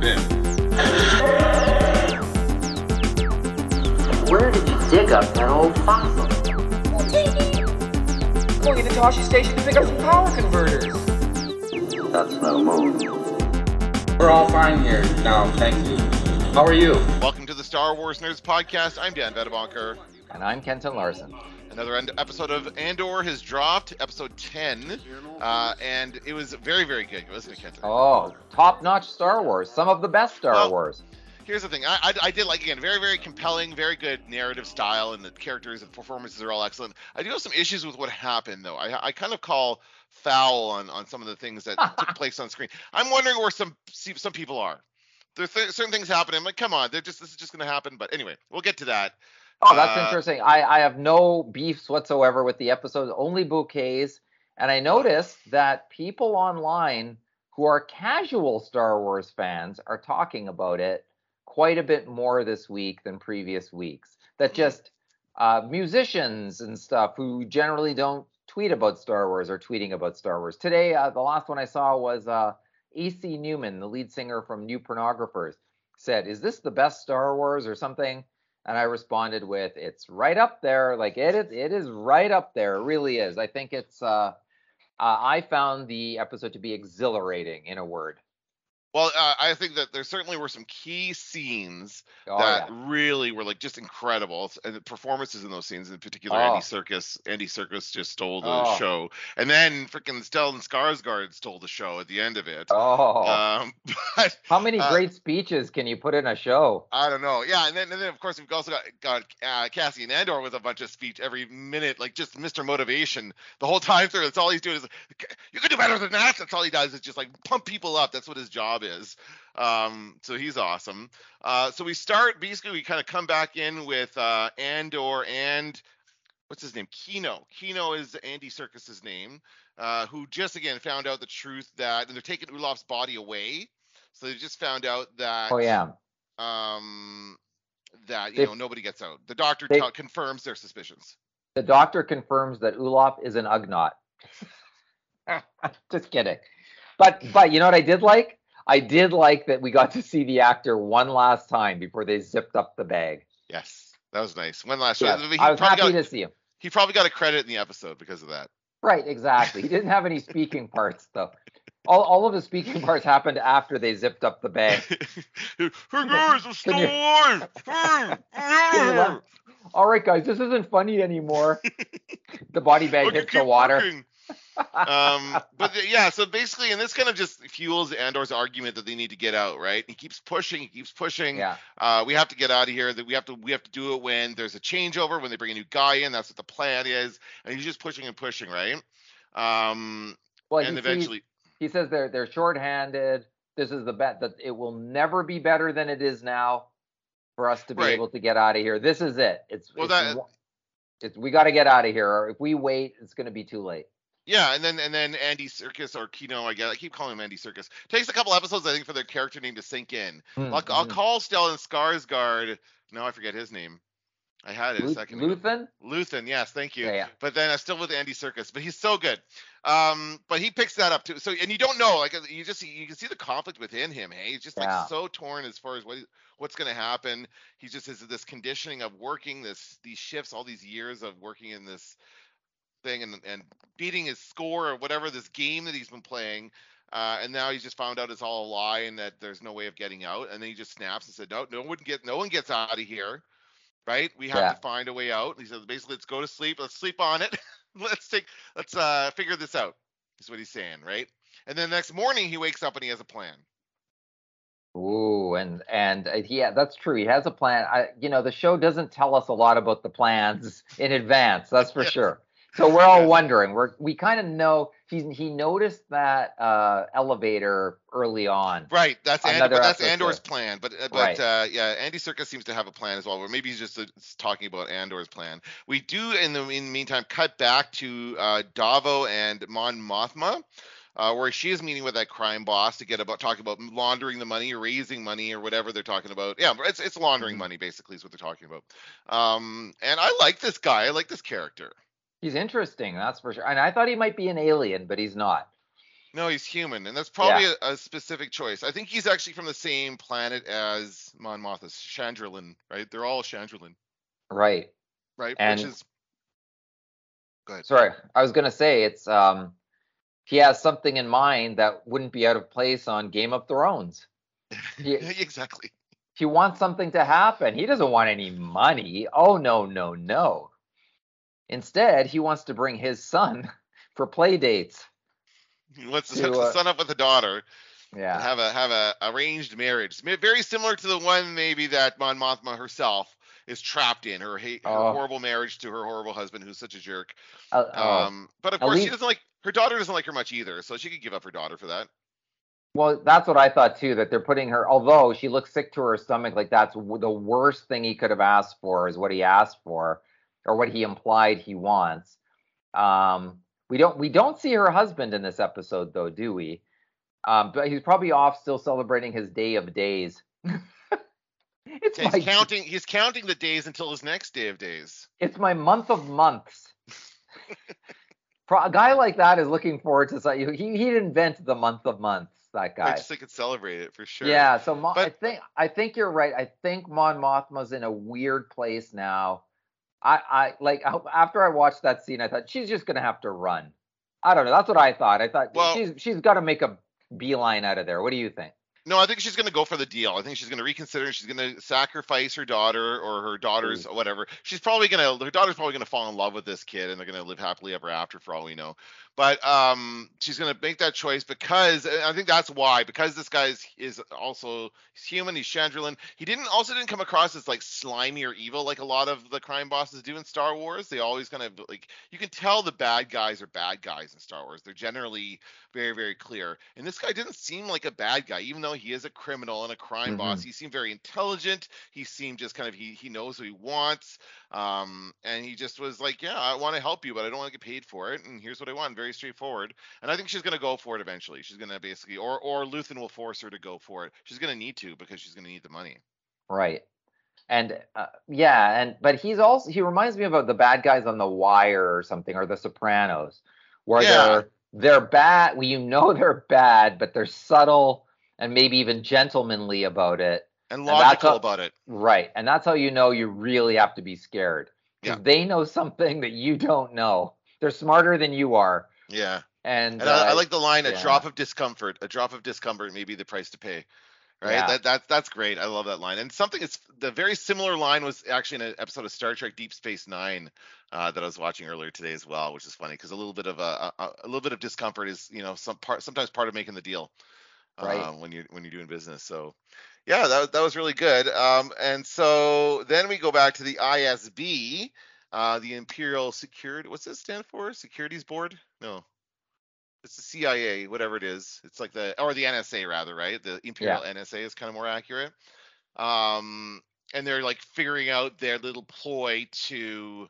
been. Where did you dig up that old fossil? Going to Toshi Station to pick up some power converters. That's no move. We're all fine here. No, thank you. How are you? Welcome to the Star Wars Nerds Podcast. I'm Dan Vetticad. And I'm Kenton Larson. Another episode of Andor has dropped, episode 10, and it was very, very good. Listen to Kenton. Oh, top-notch Star Wars. Some of the best Star Wars. Here's the thing. I did like, again, very, very compelling, very good narrative style, and the characters and performances are all excellent. I do have some issues with what happened, though. I kind of call foul on some of the things that took place on screen. I'm wondering where some people are. There's certain things happening. I'm like, come on, this is just going to happen. But anyway, we'll get to that. Oh, that's interesting. I have no beefs whatsoever with the episode, only bouquets. And I noticed that people online who are casual Star Wars fans are talking about it quite a bit more this week than previous weeks. That just musicians and stuff who generally don't tweet about Star Wars are tweeting about Star Wars. Today, the last one I saw was AC Newman, the lead singer from New Pornographers, said, "Is this the best Star Wars?" or something. And I responded with, "It's right up there." Like it is right up there. It really is. I think it's. I found the episode to be exhilarating, in a word. Well, I think that there certainly were some key scenes really were like just incredible, and the performances in those scenes, in particular, Andy Serkis just stole the show, and then freaking Stellan Skarsgård stole the show at the end of it. How many great speeches can you put in a show? I don't know. Yeah, and then of course we've also got Cassian Andor with a bunch of speech every minute, like just Mr. Motivation the whole time through. That's all he's doing is like, "You can do better than that." That's all he does is just like pump people up. That's what his job is. So he's awesome. So we start, basically we kind of come back in with Andor and what's his name? Kino. Kino is Andy Serkis's name, who just again found out the truth that, and they're taking Ulof's body away. So they just found out that that nobody gets out. The doctor confirms their suspicions. The doctor confirms that Ulof is an Ugnaught. Just kidding. But you know what I did like? I did like that we got to see the actor one last time before they zipped up the bag. Yes, that was nice. One last time. Yeah, I was happy to see him. He probably got a credit in the episode because of that. Right, exactly. He didn't have any speaking parts, though. All of the speaking parts happened after they zipped up the bag. Hey, guys, I'm still alive. Hey. All right, guys, this isn't funny anymore. The body bag hits the water. Working. So basically, and this kind of just fuels Andor's argument that they need to get out, right? He keeps pushing. Yeah. We have to get out of here. That we have to do it when there's a changeover, when they bring a new guy in. That's what the plan is. And he's just pushing and pushing, right? He says they're shorthanded. This is the bet that it will never be better than it is now for us to be able to get out of here. This is it. We got to get out of here. Or if we wait, it's going to be too late. Yeah, and then Andy Serkis, or Kino, I guess, I keep calling him Andy Serkis, takes a couple episodes, I think, for their character name to sink in. Mm-hmm. I'll call Stellan Skarsgård, no, I forget his name. I had it a second ago. Luthen, yes, thank you. Yeah. But then I'm still with Andy Serkis, but he's so good. But he picks that up too. So, and you don't know, like you can see the conflict within him. Hey, he's just like so torn as far as what's going to happen. He just has this conditioning of working these shifts, all these years of working in this thing and beating his score or whatever, this game that he's been playing, and now he's just found out it's all a lie and that there's no way of getting out. And then he just snaps and said, no one gets out of here, right? We have to find a way out. And he says, basically, let's go to sleep. Let's sleep on it. let's figure this out, is what he's saying, right? And then the next morning he wakes up and he has a plan. Ooh, and that's true. He has a plan. The show doesn't tell us a lot about the plans in advance. That's for sure. So we're all wondering. We kind of know he noticed that elevator early on. Right. That's Andor's plan. But Andy Serkis seems to have a plan as well. Or maybe he's just talking about Andor's plan. We do in the meantime cut back to Davo and Mon Mothma, where she is meeting with that crime boss to talk about laundering the money or raising money or whatever they're talking about. Yeah, it's laundering money basically is what they're talking about. And I like this guy. I like this character. He's interesting, that's for sure. And I thought he might be an alien, but he's not. No, he's human, and that's probably a specific choice. I think he's actually from the same planet as Mon Mothma, Chandrilan, right? They're all Chandrilan. Right. Right, and which is... Go ahead. Sorry, I was going to say, it's he has something in mind that wouldn't be out of place on Game of Thrones. Exactly. He wants something to happen. He doesn't want any money. Oh, no, no, no. Instead, he wants to bring his son for play dates. He wants to set the son up with a daughter. Yeah. Have a arranged marriage. Very similar to the one maybe that Mon Mothma herself is trapped in. Her horrible marriage to her horrible husband, who's such a jerk. But of course, she doesn't like her daughter. Doesn't like her much either, so she could give up her daughter for that. Well, that's what I thought too. That they're putting her, although she looks sick to her stomach, like that's the worst thing he could have asked for is what he asked for, or what he implied he wants. We don't see her husband in this episode though, do we? But he's probably off still celebrating his day of days. He's counting the days until his next day of days. It's my month of months. A guy like that is looking forward to something. He'd invent the month of months, that guy. I just could celebrate it for sure. Yeah, so I think you're right. I think Mon Mothma's in a weird place now. I like after I watched that scene, I thought she's just gonna have to run. I don't know. That's what I thought. I thought she's got to make a beeline out of there. What do you think? No, I think she's going to go for the deal. I think she's going to reconsider. And she's going to sacrifice her daughter or her daughter's whatever. Her daughter's probably going to fall in love with this kid, and they're going to live happily ever after for all we know. But she's going to make that choice because I think that's why. Because this guy is also he's human. He's Chandrilan. He didn't come across as like slimy or evil like a lot of the crime bosses do in Star Wars. They always kind of like you can tell the bad guys are bad guys in Star Wars. They're generally very, very clear. And this guy didn't seem like a bad guy, even though he is a criminal and a crime boss. He seemed very intelligent. He seemed just kind of he knows what he wants. And he just was like, yeah, I want to help you, but I don't want to get paid for it. And here's what I want. Very straightforward. And I think she's going to go for it eventually. She's going to basically, or Luthen will force her to go for it. She's going to need to because she's going to need the money. Right. And but he reminds me about the bad guys on The Wire or something, or The Sopranos, where they're bad. Well, they're bad, but they're subtle. And maybe even gentlemanly about it. And logical about it. Right. And that's how you know you really have to be scared. Because they know something that you don't know. They're smarter than you are. Yeah. And I like the line, a drop of discomfort. A drop of discomfort may be the price to pay. Right. Yeah. That's great. I love that line. And the very similar line was actually in an episode of Star Trek Deep Space Nine that I was watching earlier today as well, which is funny because a little bit of discomfort is, you know, sometimes part of making the deal. Right. When you're doing business. So yeah, that was really good. And so then we go back to the ISB, the Imperial Security. What's this stand for? Securities Board? No, it's the CIA, whatever it is. It's like the NSA rather, right? The Imperial NSA is kind of more accurate. And they're like figuring out their little ploy to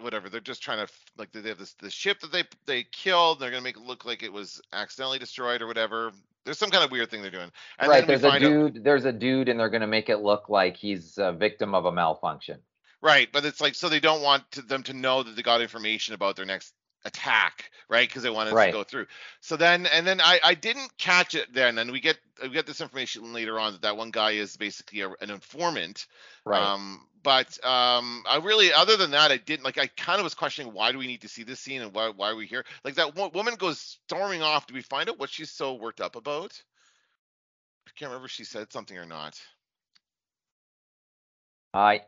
whatever. They're just trying to like, they have the ship that they killed. They're going to make it look like it was accidentally destroyed or whatever. There's some kind of weird thing they're doing. And right. There's a dude and they're going to make it look like he's a victim of a malfunction. Right. But it's like, so they don't want them to know that they got information about their next attack. Right. Cause they wanted to go through. So then, and then I didn't catch it then. And we get this information later on that one guy is basically an informant. Right. But I really, other than that, I didn't like. I kind of was questioning why do we need to see this scene and why are we here? Like that woman goes storming off. Do we find out what she's so worked up about? I can't remember if she said something or not. I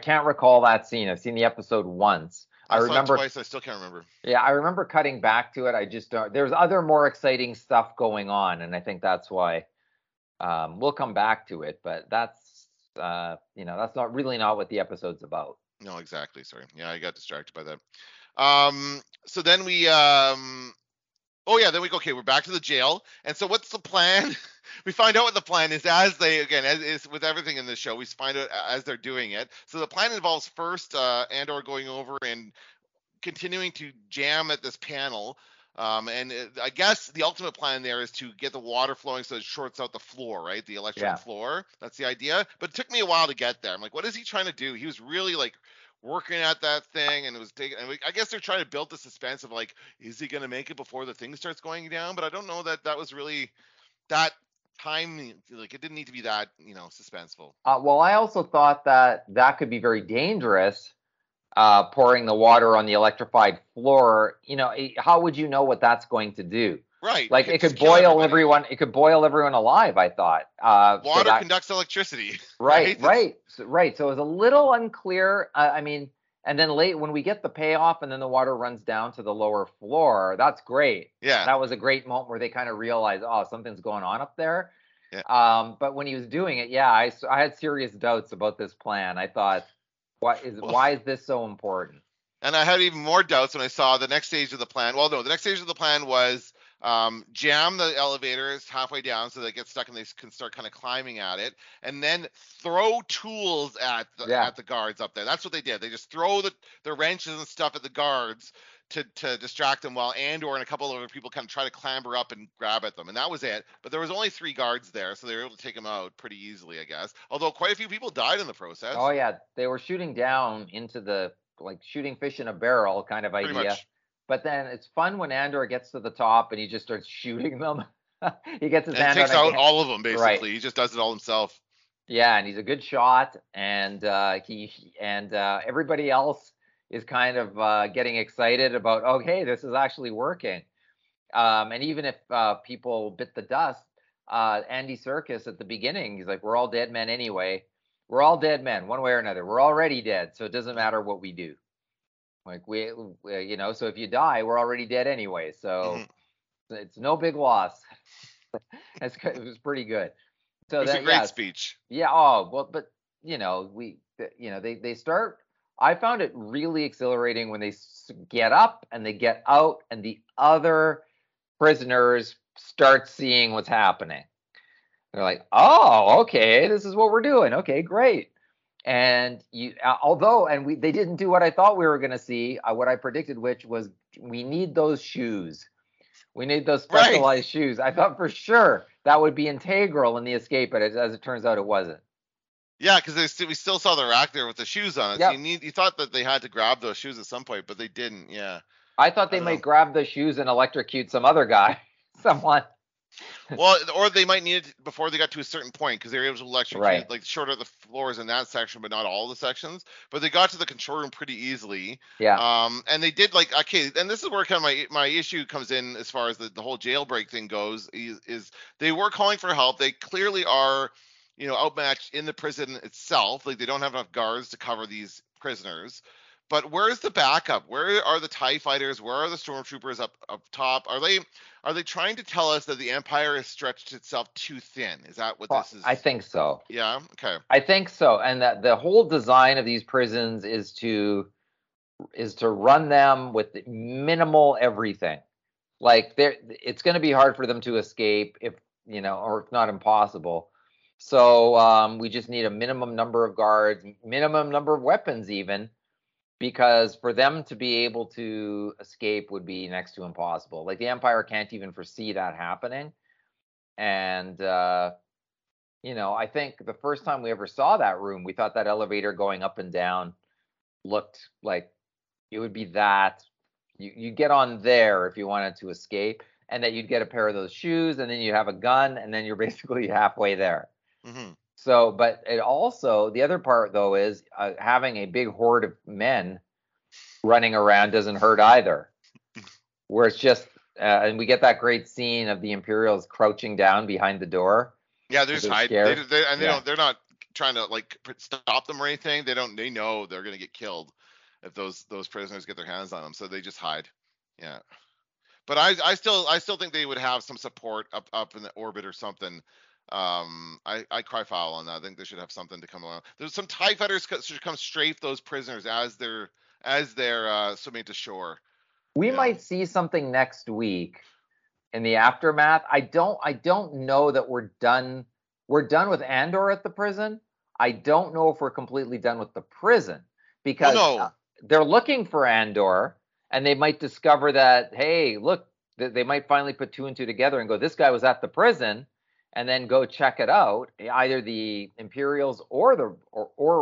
can't recall that scene. I've seen the episode once. I remember twice. I still can't remember. Yeah, I remember cutting back to it. I just don't. There's other more exciting stuff going on, and I think that's why. We'll come back to it, but that's. That's not what the episode's about. No, exactly. Sorry. Yeah, I got distracted by that. So then we, we're back to the jail. And so what's the plan? We find out what the plan is as with everything in this show, we find out as they're doing it. So the plan involves first, Andor going over and continuing to jam at this panel. And I guess the ultimate plan there is to get the water flowing so it shorts out the floor, right? The electric floor. That's the idea. But it took me a while to get there. I'm like, what is he trying to do? He was really like working at that thing, and it was taking. And I guess they're trying to build the suspense of like, is he going to make it before the thing starts going down? But I don't know that that was really that time. Like, it didn't need to be that, you know, suspenseful. Well, I also thought that that could be very dangerous. Pouring the water on the electrified floor, you know, how would you know what that's going to do? Right. Like, it could boil everyone. It could boil everyone alive, I thought. Water conducts electricity. Right, right, right. So it was a little unclear. I mean, and then late when we get the payoff and then the water runs down to the lower floor, that's great. Yeah. That was a great moment where they kind of realized, oh, something's going on up there. Yeah. But when he was doing it, yeah, I had serious doubts about this plan. I thought, why is this so important? And I had even more doubts when I saw the next stage of the plan. Well, no, the next stage of the plan was jam the elevators halfway down so they get stuck and they can start kind of climbing at it, and then throw tools at the guards up there. That's what they did. They just throw the wrenches and stuff at the guards to distract them while Andor and a couple of other people kind of try to clamber up and grab at them. And that was it. But there was only 3 guards there, so they were able to take them out pretty easily, I guess. Although quite a few people died in the process. Oh, yeah. They were shooting down into the, like, shooting fish in a barrel kind of idea. Pretty much. But then it's fun when Andor gets to the top and he just starts shooting them. He gets his hand on it. He takes out all of them, basically. Right. He just does it all himself. Yeah, and he's a good shot. And everybody else is kind of getting excited about, oh, hey, this is actually working. And even if people bit the dust, Andy Serkis at the beginning, he's like, we're all dead men anyway. We're all dead men, one way or another. We're already dead, so it doesn't matter what we do. Like, we you know, so if you die, we're already dead anyway. So it's no big loss. It was pretty good. So that's a great speech. Yeah, oh, well, but, you know, they start... I found it really exhilarating when they get up and they get out and the other prisoners start seeing what's happening. They're like, oh, okay, this is what we're doing. Okay, great. And they didn't do what I thought we were going to see, what I predicted, which was we need those shoes. We need those specialized shoes. I thought for sure that would be integral in the escape, but as it turns out, it wasn't. Yeah, because we still saw the rack there with the shoes on it. Yep. So you thought that they had to grab those shoes at some point, but they didn't, yeah. I thought they might grab the shoes and electrocute some other guy, someone. Well, or they might need it before they got to a certain point, because they were able to electrocute, like, shorter the floors in that section, but not all the sections. But they got to the control room pretty easily. Yeah. And they did, like, okay, and this is where kind of my issue comes in as far as the whole jailbreak thing goes, is they were calling for help. They clearly are... you know, outmatched in the prison itself. Like, they don't have enough guards to cover these prisoners. But where's the backup? Where are the TIE fighters? Where are the stormtroopers up top? Are they trying to tell us that the Empire has stretched itself too thin? Is that what this is? I think so. Yeah, okay. I think so. And that the whole design of these prisons is to run them with minimal everything. Like, it's going to be hard for them to escape, if, you know, or if not impossible. So we just need a minimum number of guards, minimum number of weapons even, because for them to be able to escape would be next to impossible. Like, the Empire can't even foresee that happening. And, you know, I think the first time we ever saw that room, we thought that elevator going up and down looked like it would be that. You get on there if you wanted to escape, and that you'd get a pair of those shoes, and then you have a gun, and then you're basically halfway there. Mm-hmm. So, but it also, the other part though is having a big horde of men running around doesn't hurt either. Where it's just, and we get that great scene of the Imperials crouching down behind the door. Yeah, they're just hiding. They're not trying to, like, stop them or anything. They know they're going to get killed if those prisoners get their hands on them. So they just hide. Yeah. But I still think they would have some support up in the orbit or something. I cry foul on that. I think they should have something to come along. There's some TIE fighters should come strafe those prisoners as they're swimming to shore. We might see something next week in the aftermath. I don't know that we're done. We're done with Andor at the prison. I don't know if we're completely done with the prison, because they're looking for Andor, and they might discover that, hey, look, they might finally put 2 and 2 together and go, this guy was at the prison. And then go check it out, either the Imperials or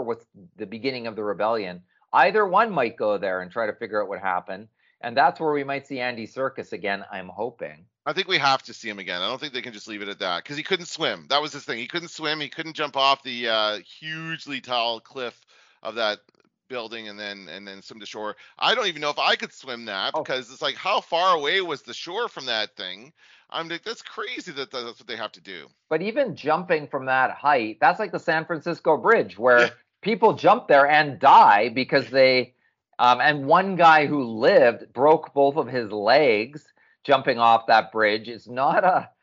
what's the beginning of the rebellion. Either one might go there and try to figure out what happened. And that's where we might see Andy Serkis again, I'm hoping. I think we have to see him again. I don't think they can just leave it at that, because he couldn't swim. That was his thing. He couldn't swim. He couldn't jump off the hugely tall cliff of that building and then swim to shore. I don't even know if I could swim that, because it's like, how far away was the shore from that thing? I'm like, that's crazy that that's what they have to do. But even jumping from that height, that's like the San Francisco Bridge, where people jump there and die because they... and one guy who lived broke both of his legs jumping off that bridge. It's not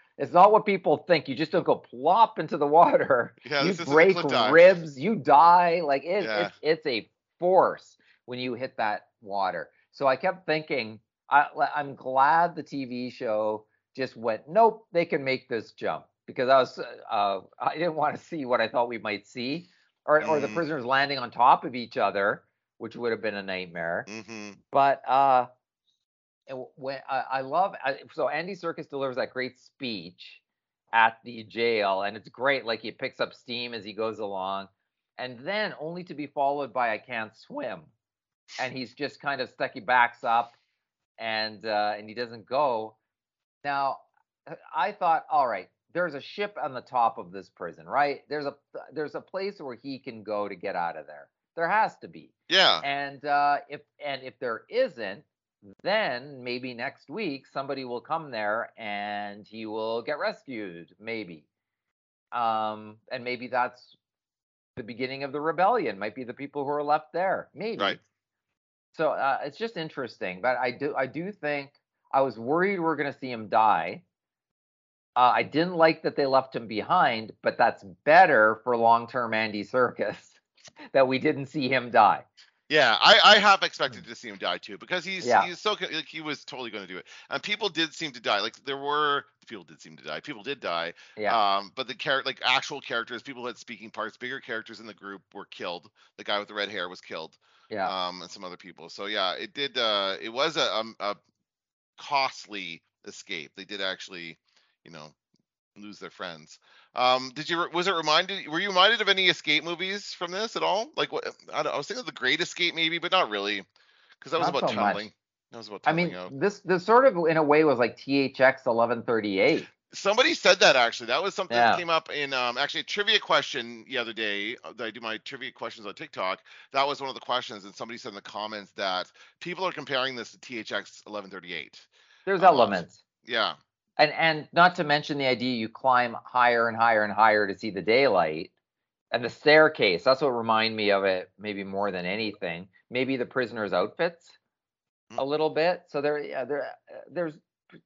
what people think. You just don't go plop into the water. Yeah, you break ribs, you die. Like it's a force when you hit that water. So I kept thinking, I'm glad the TV show just went, nope, they can make this jump, because I didn't want to see what I thought we might see, or the prisoners landing on top of each other, which would have been a nightmare. Mm-hmm. But so Andy Serkis delivers that great speech at the jail, and it's great. Like, he picks up steam as he goes along, and then only to be followed by "I can't swim," and he's just kind of stuck. He backs up, and he doesn't go. Now, I thought, all right, there's a ship on the top of this prison, right? There's a place where he can go to get out of there. There has to be. Yeah. And if there isn't, then maybe next week somebody will come there and he will get rescued, maybe. And maybe that's the beginning of the rebellion. Might be the people who are left there, maybe. Right. So it's just interesting. But I do think, I was worried we're going to see him die. I didn't like that they left him behind, but that's better for long-term Andy Serkis, that we didn't see him die. Yeah, I have expected to see him die too, because he's so, like, he was totally going to do it. And people did seem to die. Like, people did die. Yeah. But the actual characters, people who had speaking parts, bigger characters in the group were killed. The guy with the red hair was killed. Yeah. And some other people. So yeah, it did. It was a costly escape. They did actually, lose their friends. Were you reminded of any escape movies from this at all? Like, what, I was thinking of The Great Escape maybe, but not really, because that was about tunneling. That was about tunneling. I mean, this sort of in a way was like THX 1138. Somebody said that, actually. That was something that came up in actually a trivia question the other day. I do my trivia questions on TikTok. That was one of the questions, and somebody said in the comments that people are comparing this to THX 1138. There's elements. Yeah. And not to mention the idea you climb higher and higher and higher to see the daylight, and the staircase. That's what reminded me of it, maybe more than anything. Maybe the prisoners' outfits a little bit. So there's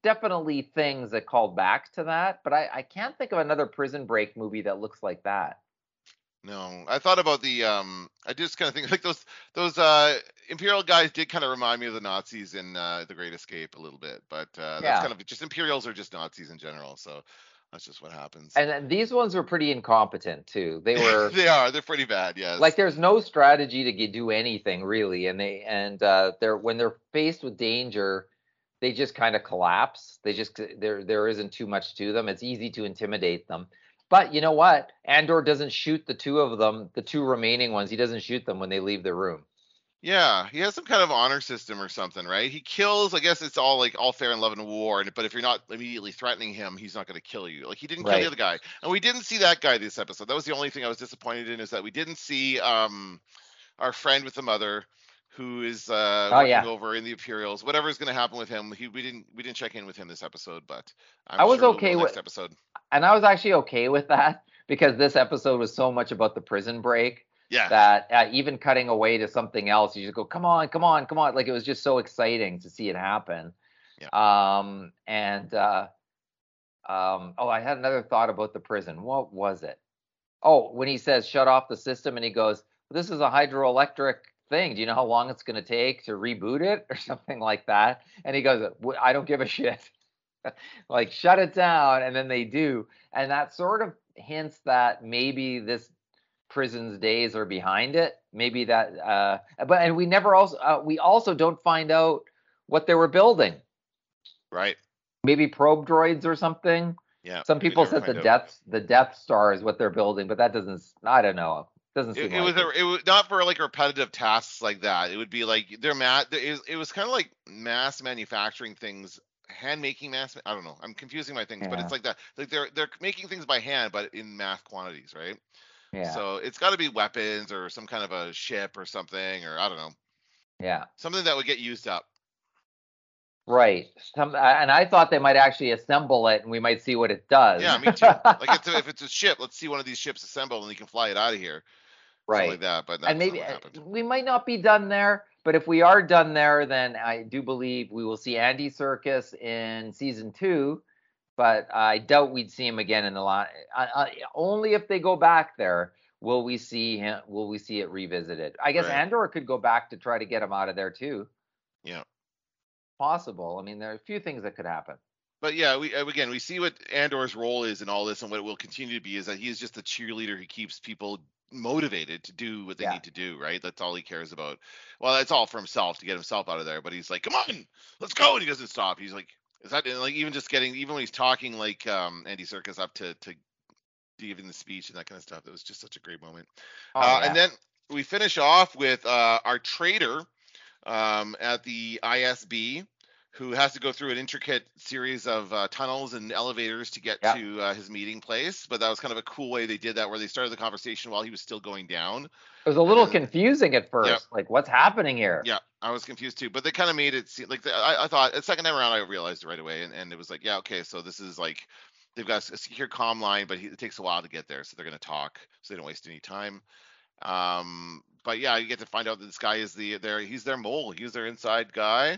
definitely things that call back to that. But I can't think of another Prison Break movie that looks like that. No, I thought about the I just kind of think, like, those Imperial guys did kind of remind me of the Nazis in The Great Escape a little bit, but that's kind of just, Imperials are just Nazis in general, so that's just what happens. And then these ones were pretty incompetent too. They were. They're pretty bad. Yes. Like, there's no strategy to do anything really, and they're when they're faced with danger, they just kind of collapse. They just there isn't too much to them. It's easy to intimidate them. But you know what? Andor doesn't shoot the two of them, the two remaining ones. He doesn't shoot them when they leave the room. Yeah, he has some kind of honor system or something, right? He kills, I guess it's all like all fair and love and war, but if you're not immediately threatening him, he's not going to kill you. Like, he didn't kill the other guy. And we didn't see that guy this episode. That was the only thing I was disappointed in, is that we didn't see our friend with the mother, who is working over in the Imperials. Whatever's going to happen with him, we didn't check in with him this episode, but I was okay with next episode. And I was actually okay with that, because this episode was so much about the prison break that even cutting away to something else, you just go, come on, come on, come on. Like, it was just so exciting to see it happen. Yeah. I had another thought about the prison. What was it? Oh, when he says shut off the system and he goes, this is a hydroelectric thing. Do you know how long it's going to take to reboot it or something like that? And he goes, I don't give a shit. Like, shut it down. And then they do. And that sort of hints that maybe this prison's days are behind it. Maybe that, and we never also don't find out what they were building. Right. Maybe probe droids or something. Yeah. Some people said the Death Star is what they're building, but that doesn't, I don't know. Doesn't seem it was not for like repetitive tasks like that. It would be like they're mad. It was kind of like mass manufacturing things, hand making mass. I don't know. I'm confusing my things, but it's like that. Like they're making things by hand, but in mass quantities, right? Yeah. So it's got to be weapons or some kind of a ship or something, or I don't know. Yeah. Something that would get used up. Right. And I thought they might actually assemble it and we might see what it does. Yeah, me too. Like if it's a ship, let's see one of these ships assembled and you can fly it out of here. Right. Like that, but and maybe we might not be done there, but if we are done there, then I do believe we will see Andy Serkis in season 2, but I doubt we'd see him again in the line. Only if they go back there will we see him. Will we see it revisited? I guess right. Andor could go back to try to get him out of there too. Yeah. Possible. I mean, there are a few things that could happen. But yeah, we see what Andor's role is in all this, and what it will continue to be is that he is just the cheerleader who keeps people motivated to do what they need to do, right? That's all he cares about. Well, that's all for himself, to get himself out of there, but he's like, come on, let's go, and he doesn't stop. He's like, is that, and like even when he's talking like Andy Serkis up to giving the speech and that kind of stuff, that was just such a great moment. And then we finish off with our traitor at the ISB, who has to go through an intricate series of tunnels and elevators to get to his meeting place. But that was kind of a cool way they did that, where they started the conversation while he was still going down. It was a little confusing at first. Yeah. Like, what's happening here? Yeah, I was confused too. But they kind of made it seem like I thought the second time around, I realized it right away. And it was like, yeah, okay, so this is like they've got a secure comm line, but it takes a while to get there. So they're going to talk so they don't waste any time. But yeah, you get to find out that this guy is he's their mole. He's their inside guy.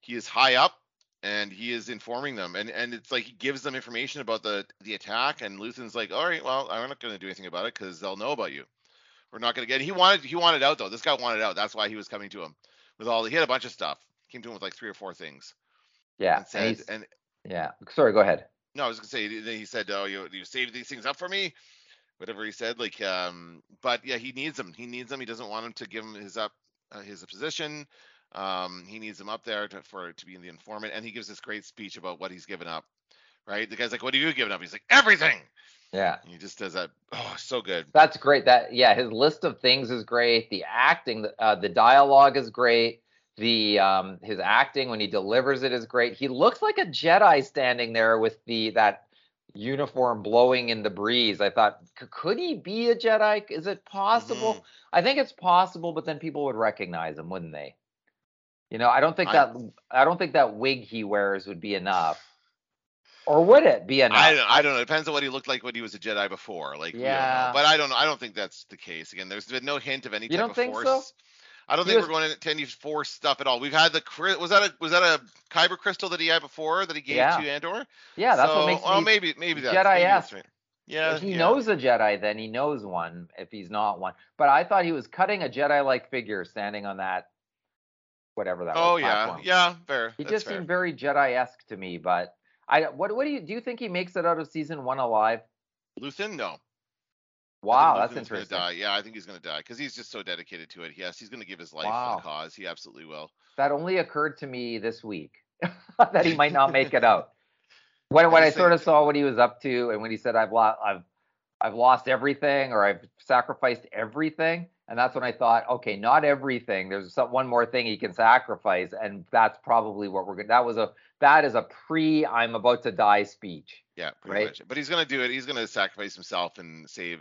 He is high up, and he is informing them. And it's like he gives them information about the attack, and Luthen's like, all right, well, I'm not going to do anything about it because they'll know about you. We're not going to get it. He wanted out, though. This guy wanted out. That's why he was coming to him with he had a bunch of stuff. Came to him with like 3 or 4 things. Yeah. And said, sorry, go ahead. No, I was going to say, then he said, oh, you saved these things up for me? Whatever he said, like, but yeah, he needs them. He needs them. He doesn't want him to give him his position. He needs him up there to be in the informant, and he gives this great speech about what he's given up, right? The guy's like, what are you giving up? He's like, everything. Yeah. And he just does that. Oh, so good. That's great. His list of things is great. The acting, the dialogue is great. The his acting when he delivers it is great. He looks like a Jedi standing there with that uniform blowing in the breeze. I thought, could he be a Jedi? Is it possible? Mm-hmm. I think it's possible, but then people would recognize him, wouldn't they? You know, I don't think that wig he wears would be enough. Or would it be enough? I don't know. It depends on what he looked like when he was a Jedi before. Like, yeah. But I don't think that's the case. Again, there's been no hint of any type of force. You don't think so? I don't think we're going to any force stuff at all. We've had was that a kyber crystal that he had before that he gave to Andor? Yeah, that's what makes me maybe that's Jedi-esque. Right. Yeah, he knows a Jedi, then he knows one if he's not one. But I thought he was cutting a Jedi-like figure standing on that. Whatever that was. Oh, platform. Yeah, fair. He just seemed very Jedi-esque to me, but do you think he makes it out of season 1 alive? Luthen, no. Wow, that's interesting. Gonna die. Yeah, I think he's going to die because he's just so dedicated to it. Yes, he's going to give his life for the cause. He absolutely will. That only occurred to me this week that he might not make it out. When I sort of saw what he was up to, and when he said I've lost everything, or I've sacrificed everything. And that's when I thought, okay, not everything. There's one more thing he can sacrifice, and that's probably what we're going to. That is a pre-I'm about to die speech. Yeah, pretty much. But he's going to do it. He's going to sacrifice himself and save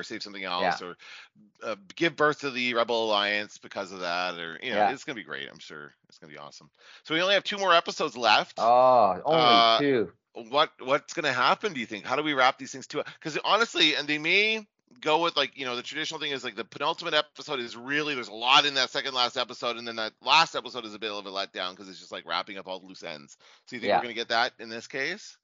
something else, or give birth to the Rebel Alliance because of that. Or it's going to be great. I'm sure it's going to be awesome. So we only have 2 more episodes left. Oh, only 2. What's going to happen? Do you think? How do we wrap these things up? Because honestly, and they may go with the traditional thing is like the penultimate episode is really, there's a lot in that second last episode, and then that last episode is a bit of a letdown because it's just like wrapping up all the loose ends. So you think we're going to get that in this case?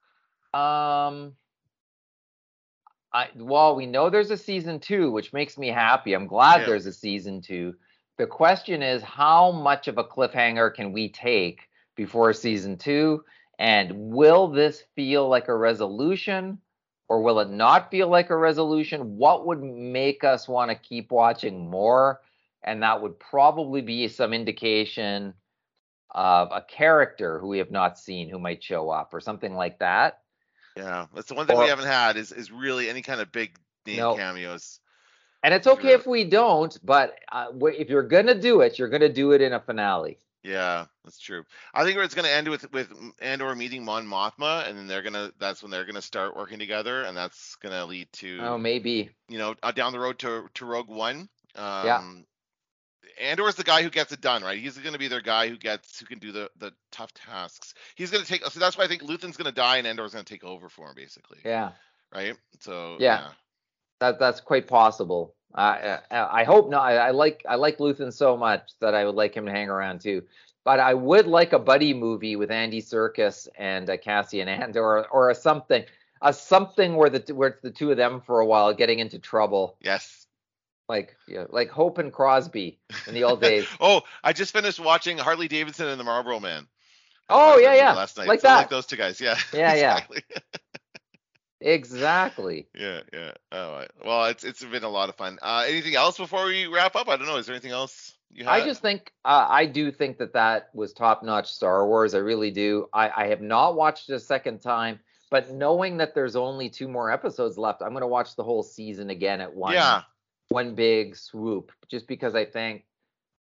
We know there's a season 2, which makes me happy. I'm glad there's a season 2. The question is, how much of a cliffhanger can we take before season 2? And will this feel like a resolution? Or will it not feel like a resolution? What would make us want to keep watching more? And that would probably be some indication of a character who we have not seen who might show up or something like that. Yeah, that's the one thing we haven't had is really any kind of big name cameos. And it's okay if we don't, but if you're going to do it, you're going to do it in a finale. Yeah, that's true. I think it's going to end with Andor meeting Mon Mothma, and then that's when they're going to start working together, and that's going to lead to... Oh, maybe. You know, down the road to Rogue One. Yeah. Andor's the guy who gets it done, right? He's going to be their guy who can do the tough tasks. He's going to take... So that's why I think Luthen's going to die, and Andor's going to take over for him, basically. Yeah. Right? So, yeah. That's quite possible. I hope not. I like Luthen so much that I would like him to hang around too. But I would like a buddy movie with Andy Serkis and Cassian Andor, or a something where it's the two of them for a while getting into trouble. Yes. Like Hope and Crosby in the old days. Oh, I just finished watching Harley Davidson and the Marlboro Man. Oh yeah. Last night, like so that. I like those two guys, yeah. Yeah, exactly. Yeah. Exactly. Yeah. All right. Well, it's been a lot of fun. Anything else before we wrap up? I don't know. Is there anything else you had? I just think I do think that was top-notch Star Wars. I really do. I have not watched it a second time, but knowing that there's only 2 more episodes left, I'm going to watch the whole season again at one big swoop, just because I think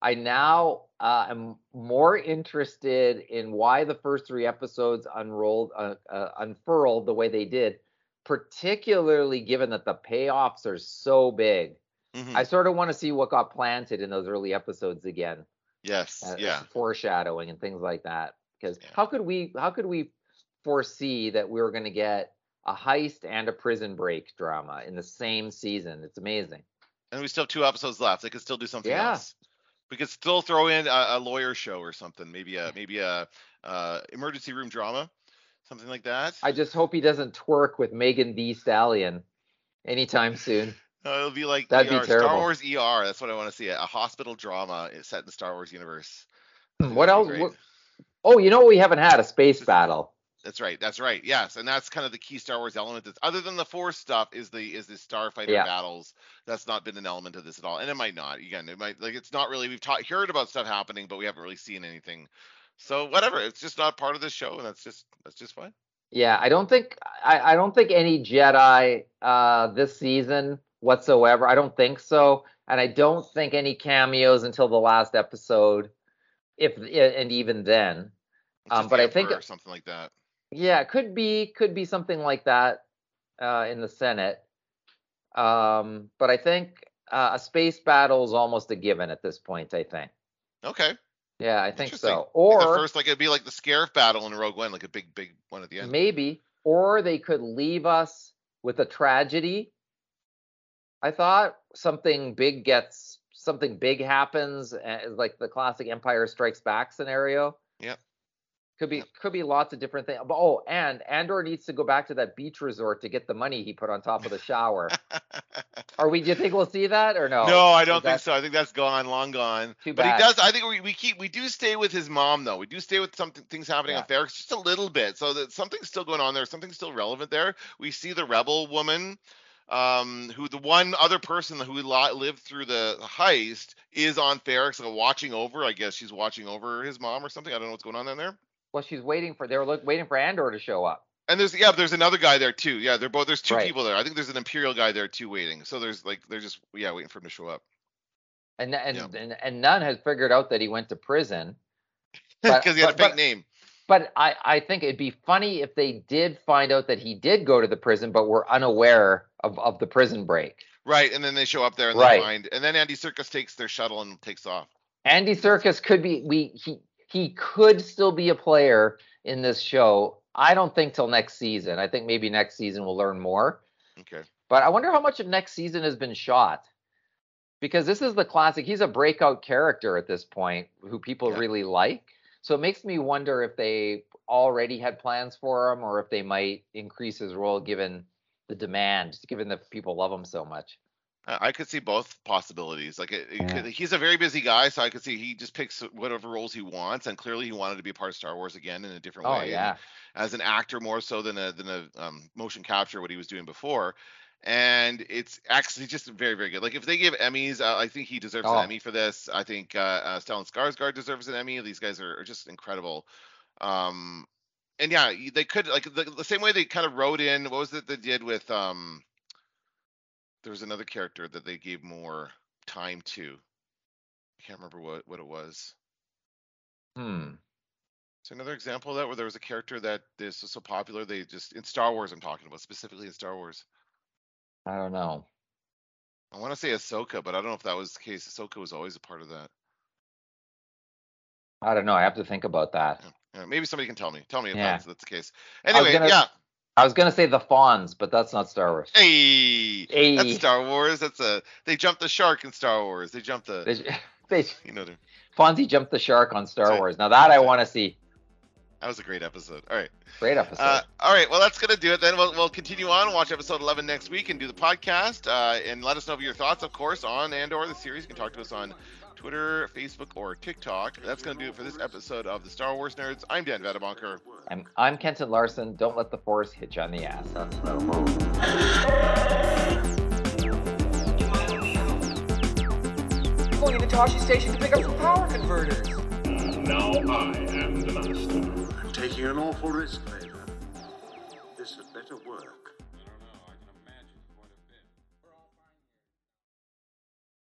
I now am more interested in why the first 3 episodes unfurled the way they did, particularly given that the payoffs are so big. Mm-hmm. I sort of want to see what got planted in those early episodes again. Yes. Foreshadowing and things like that. Because how could we foresee that we were going to get a heist and a prison break drama in the same season? It's amazing. And we still have 2 episodes left. They could still do something else. We could still throw in a lawyer show or something. Maybe a emergency room drama. Something like that. I just hope he doesn't twerk with Megan Thee Stallion anytime soon. No, it'll be like that'd be terrible. Star Wars ER. That's what I want to see. A hospital drama set in the Star Wars universe. What else? Oh, you know what we haven't had? A space battle. That's right. Yes, and that's kind of the key Star Wars element. That's other than the Force stuff is the starfighter battles. That's not been an element of this at all, and it might not. Again, it might like it's not really. We've heard about stuff happening, but we haven't really seen anything. So whatever, it's just not part of the show, and that's just fine. Yeah, I don't think any Jedi this season whatsoever. I don't think so, and I don't think any cameos until the last episode, if and even then. But I think something like that. Yeah, it could be something like that in the Senate. But I think a space battle is almost a given at this point. I think. Okay. Yeah, I think so. Or like first, like it'd be like the Scarif battle in Rogue One, like a big one at the end. Maybe, or they could leave us with a tragedy. I thought something big happens, like the classic Empire Strikes Back scenario. Yeah, could be lots of different things. Oh, and Andor needs to go back to that beach resort to get the money he put on top of the shower. Do you think we'll see that or no? No, I don't think so. I think that's gone, long gone. Too bad. But he does. I think we do stay with his mom though. We do stay with things happening on Ferrix just a little bit, so that something's still going on there. Something's still relevant there. We see the rebel woman, who the one other person who lived through the heist is on Ferrix, watching over. I guess she's watching over his mom or something. I don't know what's going on down there. Well, waiting for Andor to show up. And there's another guy there too. Yeah, there's two people there. I think there's an Imperial guy there too waiting. So there's they're just waiting for him to show up. And none has figured out that he went to prison because he had a fake name. But I think it'd be funny if they did find out that he did go to the prison, but were unaware of the prison break. Right, and then they show up there and they find, and then Andy Serkis takes their shuttle and takes off. Andy Serkis could be he could still be a player in this show. I don't think till next season. I think maybe next season we'll learn more. Okay. But I wonder how much of next season has been shot. Because this is the classic. He's a breakout character at this point who people really like. So it makes me wonder if they already had plans for him or if they might increase his role given the demand, given that people love him so much. I could see both possibilities. Like he's a very busy guy, so I could see he just picks whatever roles he wants, and clearly he wanted to be a part of Star Wars again in a different way. Yeah. As an actor more so than a motion capture, what he was doing before. And it's actually just very, very good. Like if they give Emmys, I think he deserves an Emmy for this. I think Stellan Skarsgård deserves an Emmy. These guys are just incredible. And yeah, they could like the same way they kind of wrote in. What was it they did with there was another character that they gave more time to. I can't remember what it was. So another example of that, where there was a character that this was so popular, they just, in Star Wars I'm talking about, specifically in Star Wars. I don't know. I want to say Ahsoka, but I don't know if that was the case. Ahsoka was always a part of that. I don't know. I have to think about that. Yeah, maybe somebody can tell me. Tell me if that's the case. Anyway, I was going to say the Fawns, but that's not Star Wars. Hey! That's Star Wars. They jumped the shark in Star Wars. They jumped the... Fonzie jumped the shark on Star Wars. Now that I want to see. That was a great episode. All right. Great episode. All right. Well, that's going to do it then. We'll continue on, watch episode 11 next week and do the podcast. And let us know your thoughts, of course, on Andor, the series. You can talk to us on Twitter, Facebook, or TikTok. That's going to do it for this episode of the Star Wars Nerds. I'm Dan Vetticad. I'm Kenton Larson. Don't let the Force hit you on the ass. That's not a move. Going into Toshi Station to pick up some power converters. Now I am the master. I'm taking an awful risk, Vader. This had better work.